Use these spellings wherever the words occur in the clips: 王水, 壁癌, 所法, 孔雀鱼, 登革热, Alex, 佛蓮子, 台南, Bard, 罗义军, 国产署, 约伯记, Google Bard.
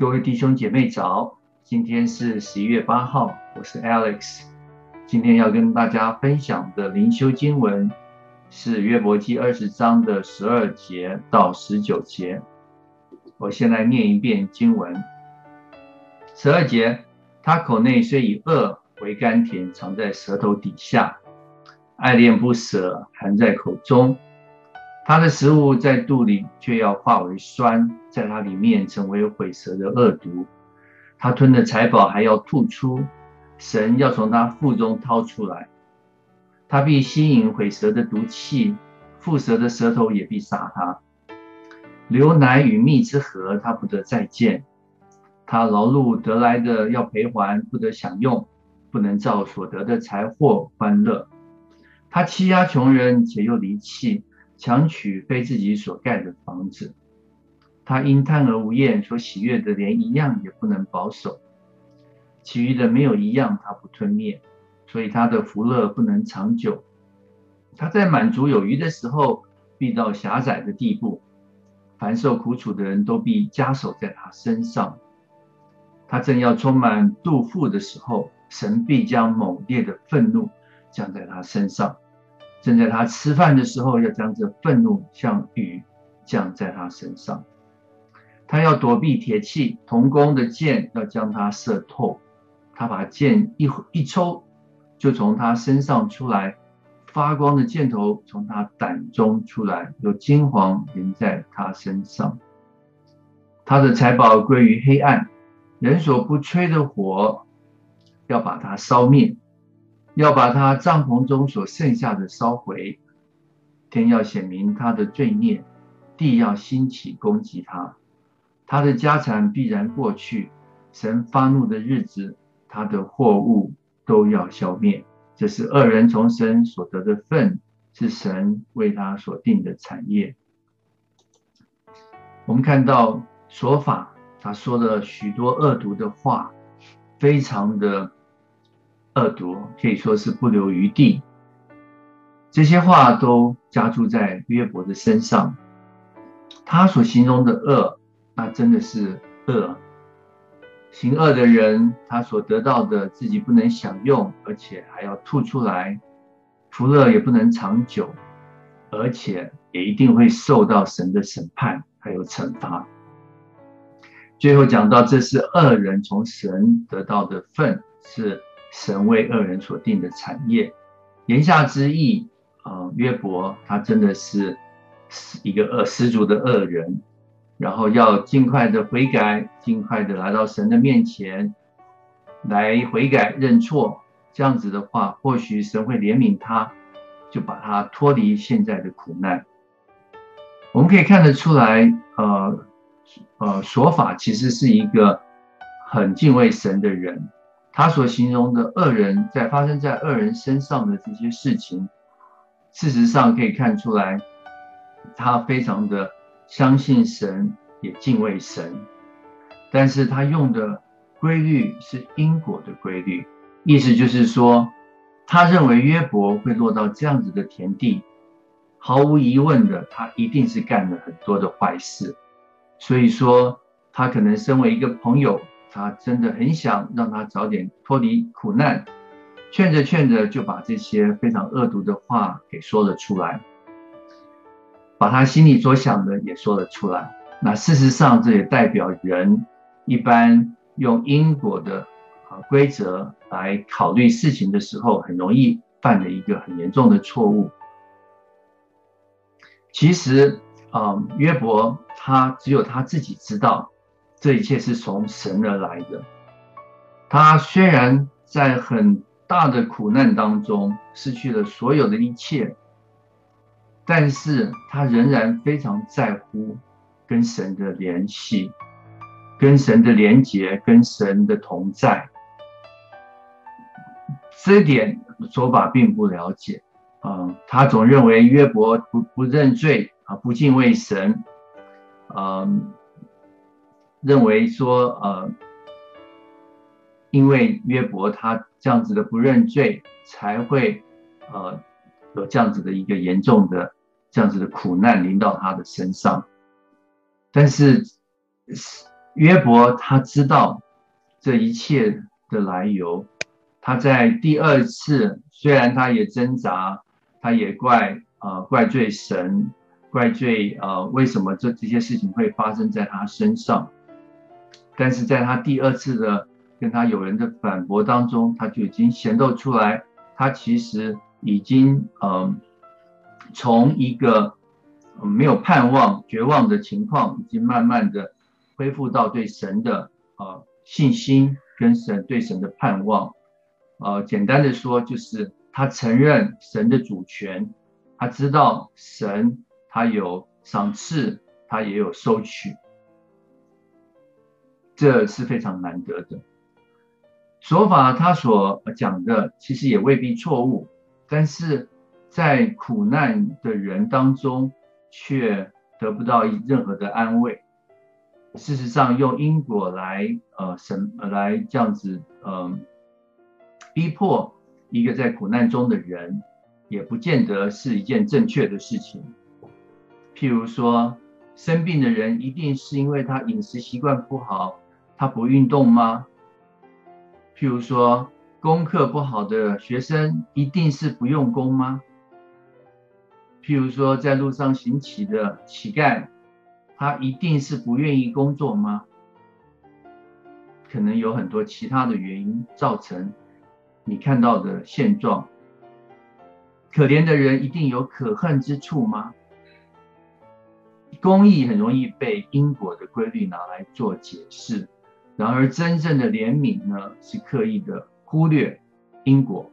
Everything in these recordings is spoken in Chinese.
各位弟兄姐妹早，今天是11月8号，我是 Alex。 今天要跟大家分享的灵修经文是约伯记20章的12节到19节。我先来念一遍经文。12节，他口内虽以恶为甘甜，藏在舌头底下，爱恋不舍，含在口中。他的食物在肚里，却要化为酸，在他里面成为毁舌的恶毒。他吞的财宝还要吐出，神要从他腹中掏出来。他必吸引毁舌的毒气，覆舌的舌头也必杀他。流奶与蜜之河，他不得再见。他劳碌得来的要赔还，不得享用，不能照所得的财货欢乐。他欺压穷人，且又离弃，强取非自己所盖的房子。他因贪而无厌，所喜悦的连一样也不能保守，其余的没有一样他不吞灭，所以他的福乐不能长久。他在满足有余的时候，必到狭窄的地步，凡受苦楚的人都必加手在他身上。他正要充满肚腹的时候，神必将猛烈的愤怒降在他身上，正在他吃饭的时候，要将这愤怒像雨降在他身上。他要躲避铁器，铜弓的箭要将他射透。他把箭一抽，就从他身上出来，发光的箭头从他胆中出来，有金黄淋在他身上。他的财宝归于黑暗，人所不吹的火要把它烧灭，要把他帐篷中所剩下的烧毁。天要显明他的罪孽，地要兴起攻击他。他的家产必然过去，神发怒的日子，他的货物都要消灭。这是恶人从神所得的份，是神为他所定的产业。我们看到所法他说了许多恶毒的话，非常的恶毒，可以说是不留余地。这些话都加注在约伯的身上，他所形容的恶，那真的是恶。行恶的人，他所得到的自己不能享用，而且还要吐出来，福乐也不能长久，而且也一定会受到神的审判还有惩罚。最后讲到，这是恶人从神得到的份，是神为恶人所定的产业。言下之意，约伯他真的是一个十足的恶人，然后要尽快的悔改，尽快的来到神的面前来悔改认错。这样子的话，或许神会怜悯他，就把他脱离现在的苦难。我们可以看得出来，所法其实是一个很敬畏神的人。他所形容的恶人，在发生在恶人身上的这些事情，事实上可以看出来，他非常的相信神，也敬畏神。但是他用的规律是因果的规律，意思就是说，他认为约伯会落到这样子的田地，毫无疑问的，他一定是干了很多的坏事。所以说，他可能身为一个朋友，他真的很想让他早点脱离苦难，劝着劝着就把这些非常恶毒的话给说了出来，把他心里所想的也说了出来。那事实上，这也代表人一般用因果的规则来考虑事情的时候，很容易犯了一个很严重的错误。其实约伯他只有他自己知道这一切是从神而来的。他虽然在很大的苦难当中失去了所有的一切，但是他仍然非常在乎跟神的联系，跟神的连结，跟神的同在。这点所法并不了解，他总认为约伯 不认罪，不敬畏神，认为说，因为约伯他这样子的不认罪，才会有这样子的一个严重的这样子的苦难临到他的身上。但是约伯他知道这一切的来由，他在第二次虽然他也挣扎，他也怪罪神，怪罪为什么这些事情会发生在他身上，但是在他第二次的跟他友人的反驳当中，他就已经显露出来，他其实已经从一个没有盼望绝望的情况，已经慢慢的恢复到对神的信心跟对神的盼望。简单的说，就是他承认神的主权，他知道神他有赏赐，他也有收取，这是非常难得的。所法他所讲的其实也未必错误，但是在苦难的人当中却得不到任何的安慰。事实上用因果来这样子逼迫一个在苦难中的人，也不见得是一件正确的事情。譬如说生病的人一定是因为他饮食习惯不好，他不运动吗？譬如说功课不好的学生一定是不用功吗？譬如说在路上行乞的乞丐，他一定是不愿意工作吗？可能有很多其他的原因造成你看到的现状。可怜的人一定有可恨之处吗？公义很容易被因果的规律拿来做解释，然而真正的怜悯呢，是刻意的忽略因果，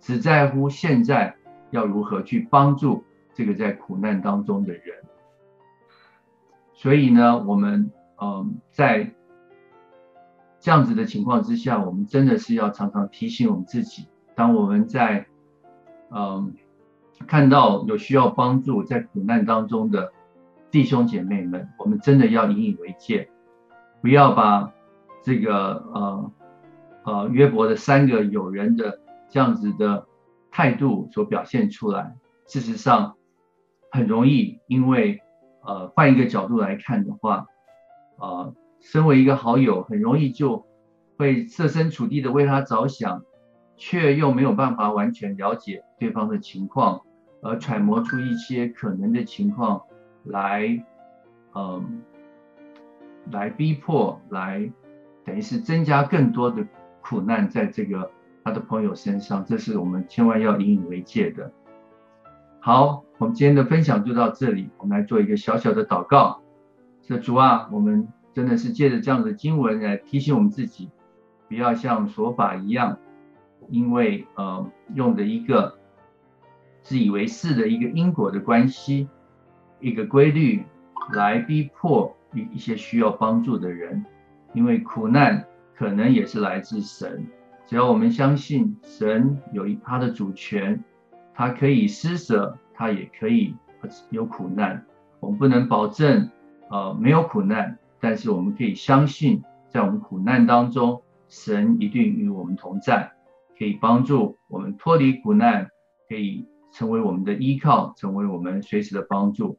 只在乎现在要如何去帮助这个在苦难当中的人。所以呢，我们在这样子的情况之下，我们真的是要常常提醒我们自己，当我们在看到有需要帮助在苦难当中的弟兄姐妹们，我们真的要引以为戒，不要把这个约伯的3个友人的这样子的态度所表现出来。事实上很容易，因为换一个角度来看的话，身为一个好友，很容易就会设身处地的为他着想，却又没有办法完全了解对方的情况，而揣摩出一些可能的情况来逼迫，来等于是增加更多的苦难在这个他的朋友身上，这是我们千万要引以为戒的。好，我们今天的分享就到这里，我们来做一个小小的祷告。主啊，我们真的是借着这样的经文来提醒我们自己，不要像所法一样，因为用的一个自以为是的一个因果的关系，一个规律来逼迫一些需要帮助的人。因为苦难可能也是来自神，只要我们相信神有他的主权，他可以施舍，他也可以有苦难。我们不能保证没有苦难，但是我们可以相信在我们苦难当中神一定与我们同在，可以帮助我们脱离苦难，可以成为我们的依靠，成为我们随时的帮助。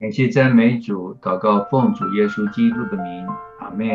感谢赞美主，祷告奉主耶稣基督的名，阿们。